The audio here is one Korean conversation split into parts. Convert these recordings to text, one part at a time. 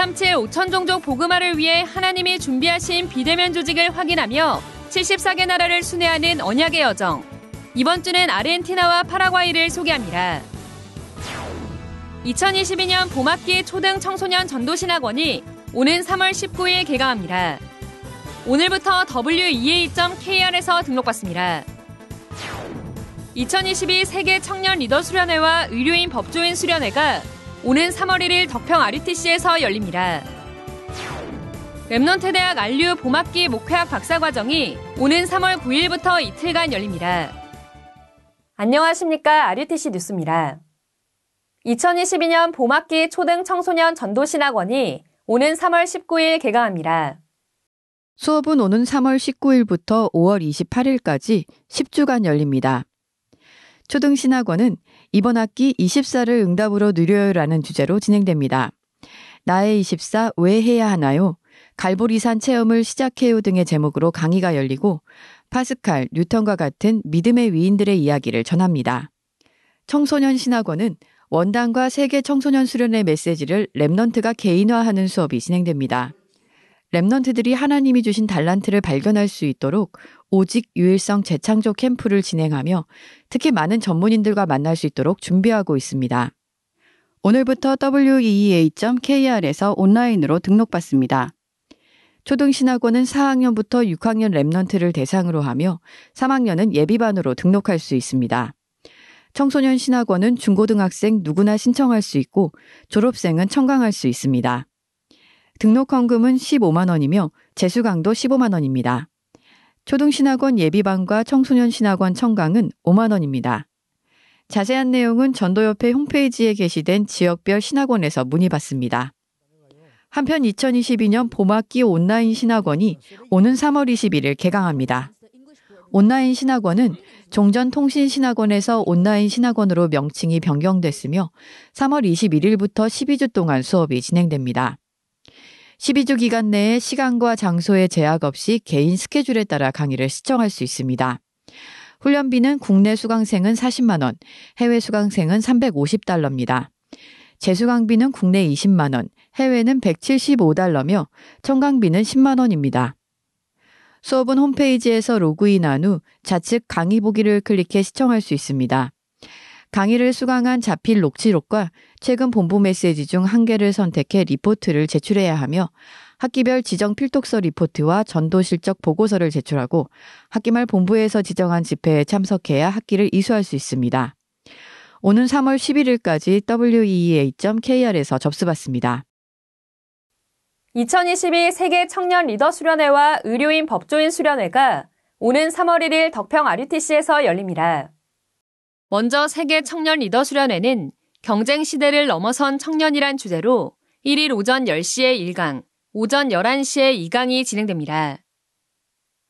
237 5천 종족 복음화를 위해 하나님이 준비하신 비대면 조직을 확인하며 74개 나라를 순회하는 언약의 여정. 이번 주는 아르헨티나와 파라과이를 소개합니다. 2022년 봄학기 초등 청소년 전도신학원이 오는 3월 19일 개강합니다. 오늘부터 WEA.kr에서 등록받습니다. 2022 세계 청년 리더 수련회와 의료인 법조인 수련회가 오는 3월 1일 덕평 RUTC에서 열립니다. 랩넌트 대학 RU 봄학기 목회학 박사과정이 오는 3월 9일부터 이틀간 열립니다. 안녕하십니까. RUTC 뉴스입니다. 2022년 봄학기 초등 청소년 전도신학원이 오는 3월 19일 개강합니다. 수업은 오는 3월 19일부터 5월 28일까지 10주간 열립니다. 초등신학원은 이번 학기 24를 응답으로 누려요라는 주제로 진행됩니다. 나의 24 왜 해야 하나요? 갈보리산 체험을 시작해요 등의 제목으로 강의가 열리고 파스칼, 뉴턴과 같은 믿음의 위인들의 이야기를 전합니다. 청소년 신학원은 원단과 세계 청소년 수련회 메시지를 렘넌트가 개인화하는 수업이 진행됩니다. 렘넌트들이 하나님이 주신 달란트를 발견할 수 있도록 오직 유일성 재창조 캠프를 진행하며 특히 많은 전문인들과 만날 수 있도록 준비하고 있습니다. 오늘부터 WEA.kr에서 온라인으로 등록받습니다. 초등신학원은 4학년부터 6학년 렘넌트를 대상으로 하며 3학년은 예비반으로 등록할 수 있습니다. 청소년 신학원은 중고등학생 누구나 신청할 수 있고 졸업생은 청강할 수 있습니다. 등록 헌금은 15만 원이며 재수강도 15만 원입니다. 초등신학원 예비반과 청소년신학원 청강은 5만 원입니다. 자세한 내용은 전도협회 홈페이지에 게시된 지역별 신학원에서 문의받습니다. 한편 2022년 봄학기 온라인 신학원이 오는 3월 21일 개강합니다. 온라인 신학원은 종전통신신학원에서 온라인 신학원으로 명칭이 변경됐으며 3월 21일부터 12주 동안 수업이 진행됩니다. 12주 기간 내에 시간과 장소에 제약 없이 개인 스케줄에 따라 강의를 시청할 수 있습니다. 훈련비는 국내 수강생은 40만 원, 해외 수강생은 350달러입니다. 재수강비는 국내 20만 원, 해외는 175달러며 청강비는 10만 원입니다. 수업은 홈페이지에서 로그인한 후 좌측 강의 보기를 클릭해 시청할 수 있습니다. 강의를 수강한 자필 녹취록과 최근 본부 메시지 중 한 개를 선택해 리포트를 제출해야 하며 학기별 지정 필독서 리포트와 전도 실적 보고서를 제출하고 학기 말 본부에서 지정한 집회에 참석해야 학기를 이수할 수 있습니다. 오는 3월 11일까지 WEA.kr에서 접수받습니다. 2022 세계 청년 리더 수련회와 의료인 법조인 수련회가 오는 3월 1일 덕평 RUTC에서 열립니다. 먼저 세계 청년 리더 수련회는 경쟁 시대를 넘어선 청년이란 주제로 1일 오전 10시에 1강, 오전 11시에 2강이 진행됩니다.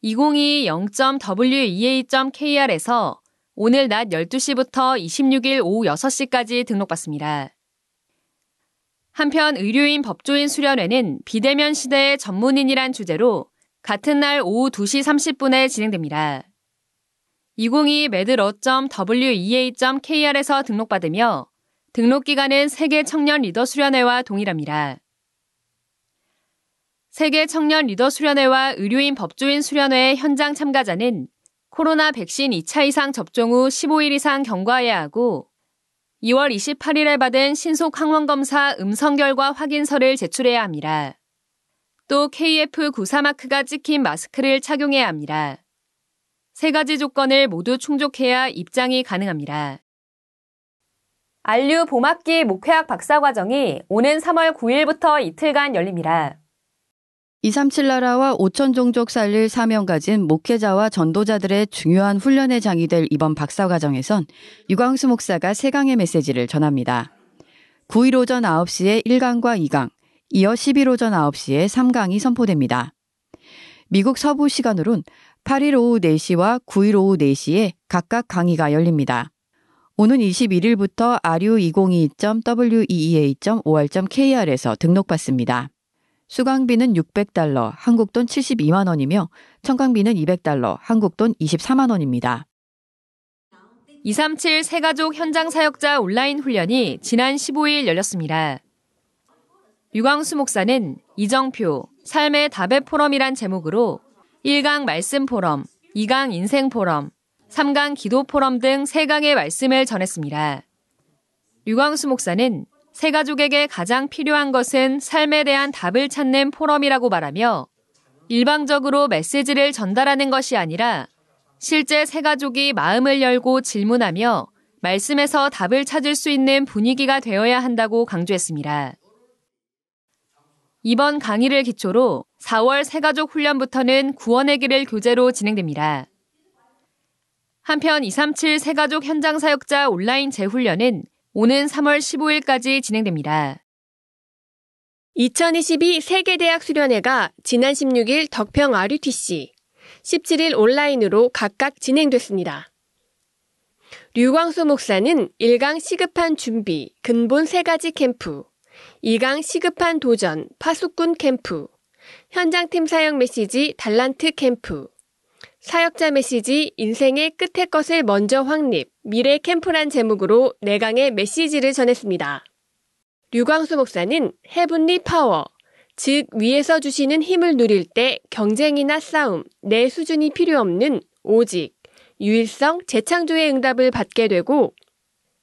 2022.WEA.kr에서 오늘 낮 12시부터 26일 오후 6시까지 등록받습니다. 한편 의료인 법조인 수련회는 비대면 시대의 전문인이란 주제로 같은 날 오후 2시 30분에 진행됩니다. 2022.medlaw.wea.kr에서 등록받으며 등록기간은 세계 청년 리더 수련회와 동일합니다. 세계 청년 리더 수련회와 의료인 법조인 수련회의 현장 참가자는 코로나 백신 2차 이상 접종 후 15일 이상 경과해야 하고 2월 28일에 받은 신속 항원검사 음성 결과 확인서를 제출해야 합니다. 또 KF94 마크가 찍힌 마스크를 착용해야 합니다. 세 가지 조건을 모두 충족해야 입장이 가능합니다. RU 봄학기 목회학 박사과정이 오는 3월 9일부터 이틀간 열립니다. 237 나라와 5천 종족 살릴 사명 가진 목회자와 전도자들의 중요한 훈련의 장이 될 이번 박사과정에선 유광수 목사가 3강의 메시지를 전합니다. 9일 오전 9시에 1강과 2강, 이어 10일 오전 9시에 3강이 선포됩니다. 미국 서부 시간으론 8일 오후 4시와 9일 오후 4시에 각각 강의가 열립니다. 오는 21일부터 RU2022.wea.or.kr에서 등록받습니다. 수강비는 600달러, 한국돈 72만 원이며 청강비는 200달러, 한국돈 24만 원입니다. 237 세가족 현장 사역자 온라인 훈련이 지난 15일 열렸습니다. 유광수 목사는 이정표, 삶의 다배 포럼이란 제목으로 1강 말씀 포럼, 2강 인생 포럼, 3강 기도 포럼 등 3강의 말씀을 전했습니다. 유광수 목사는 새가족에게 가장 필요한 것은 삶에 대한 답을 찾는 포럼이라고 말하며 일방적으로 메시지를 전달하는 것이 아니라 실제 새가족이 마음을 열고 질문하며 말씀에서 답을 찾을 수 있는 분위기가 되어야 한다고 강조했습니다. 이번 강의를 기초로 4월 새가족 훈련부터는 구원의 길을 교재로 진행됩니다. 한편 237 새가족 현장 사역자 온라인 재훈련은 오는 3월 15일까지 진행됩니다. 2022 세계대학 수련회가 지난 16일 덕평 RUTC, 17일 온라인으로 각각 진행됐습니다. 류광수 목사는 1강 시급한 준비, 근본 3가지 캠프, 2강 시급한 도전, 파수꾼 캠프, 현장팀 사역 메시지, 달란트 캠프, 사역자 메시지, 인생의 끝의 것을 먼저 확립, 미래 캠프란 제목으로 4강의 메시지를 전했습니다. 류광수 목사는 헤븐리 파워, 즉 위에서 주시는 힘을 누릴 때 경쟁이나 싸움, 내 수준이 필요 없는 오직, 유일성, 재창조의 응답을 받게 되고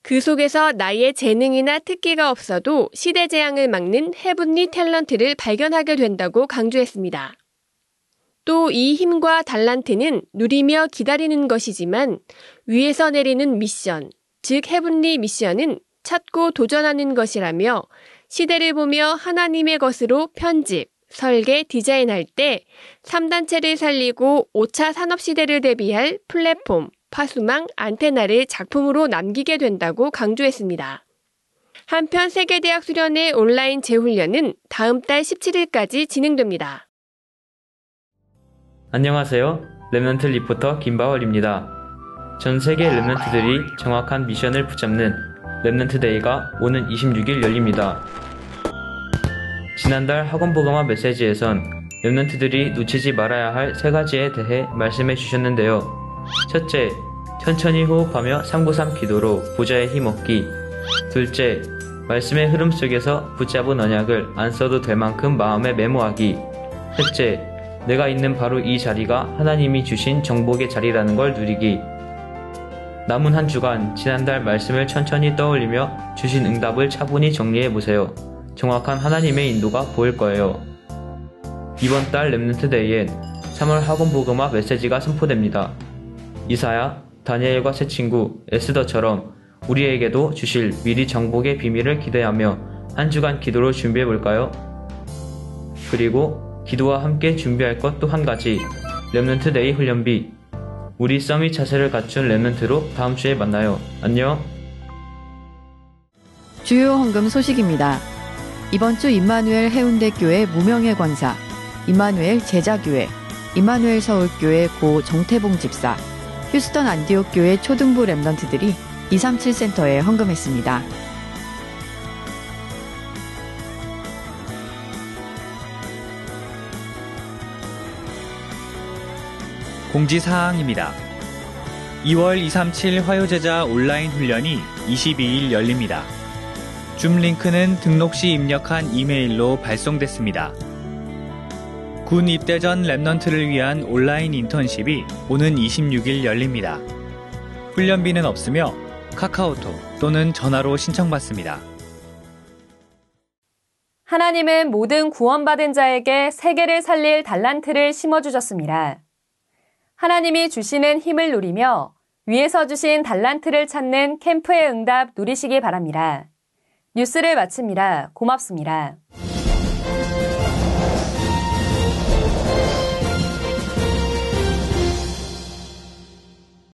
그 속에서 나의 재능이나 특기가 없어도 시대 재앙을 막는 헤븐리 탤런트를 발견하게 된다고 강조했습니다. 또 이 힘과 달란트는 누리며 기다리는 것이지만 위에서 내리는 미션, 즉 헤븐리 미션은 찾고 도전하는 것이라며 시대를 보며 하나님의 것으로 편집, 설계, 디자인할 때 3단체를 살리고 5차 산업시대를 대비할 플랫폼, 파수망, 안테나를 작품으로 남기게 된다고 강조했습니다. 한편 세계대학 수련회 온라인 재훈련은 다음 달 17일까지 진행됩니다. 안녕하세요. 렘넌트 리포터 김바월입니다. 전 세계 렘넌트들이 정확한 미션을 붙잡는 렘넌트 데이가 오는 26일 열립니다. 지난달 학원 보고마 메시지에선 렘넌트들이 놓치지 말아야 할 3가지에 대해 말씀해 주셨는데요. 첫째, 천천히 호흡하며 393 기도로 보좌의 힘 얻기. 둘째, 말씀의 흐름 속에서 붙잡은 언약을 안 써도 될 만큼 마음에 메모하기. 셋째, 내가 있는 바로 이 자리가 하나님이 주신 정복의 자리라는 걸 누리기. 남은 한 주간 지난달 말씀을 천천히 떠올리며 주신 응답을 차분히 정리해 보세요. 정확한 하나님의 인도가 보일 거예요. 이번 달 렘넌트 데이엔 3월 학원 복음화 메시지가 선포됩니다. 이사야, 다니엘과 새 친구 에스더처럼 우리에게도 주실 미리 정복의 비밀을 기대하며 한 주간 기도로 준비해 볼까요? 그리고 기도와 함께 준비할 것 또 한 가지, 렘넌트 데이 훈련비. 우리 썸이 자세를 갖춘 렘넌트로 다음 주에 만나요. 안녕. 주요 헌금 소식입니다. 이번 주 임마누엘 해운대교회 무명의 권사, 임마누엘 제자교회, 임마누엘 서울교회 고 정태봉 집사, 휴스턴 안디옥 교회 초등부 렘넌트들이 237센터에 헌금했습니다. 공지사항입니다. 2월 237 화요제자 온라인 훈련이 22일 열립니다. 줌 링크는 등록 시 입력한 이메일로 발송됐습니다. 군 입대 전 렘넌트를 위한 온라인 인턴십이 오는 26일 열립니다. 훈련비는 없으며 카카오톡 또는 전화로 신청받습니다. 하나님은 모든 구원받은 자에게 세계를 살릴 달란트를 심어주셨습니다. 하나님이 주시는 힘을 누리며 위에서 주신 달란트를 찾는 캠프의 응답 누리시기 바랍니다. 뉴스를 마칩니다. 고맙습니다.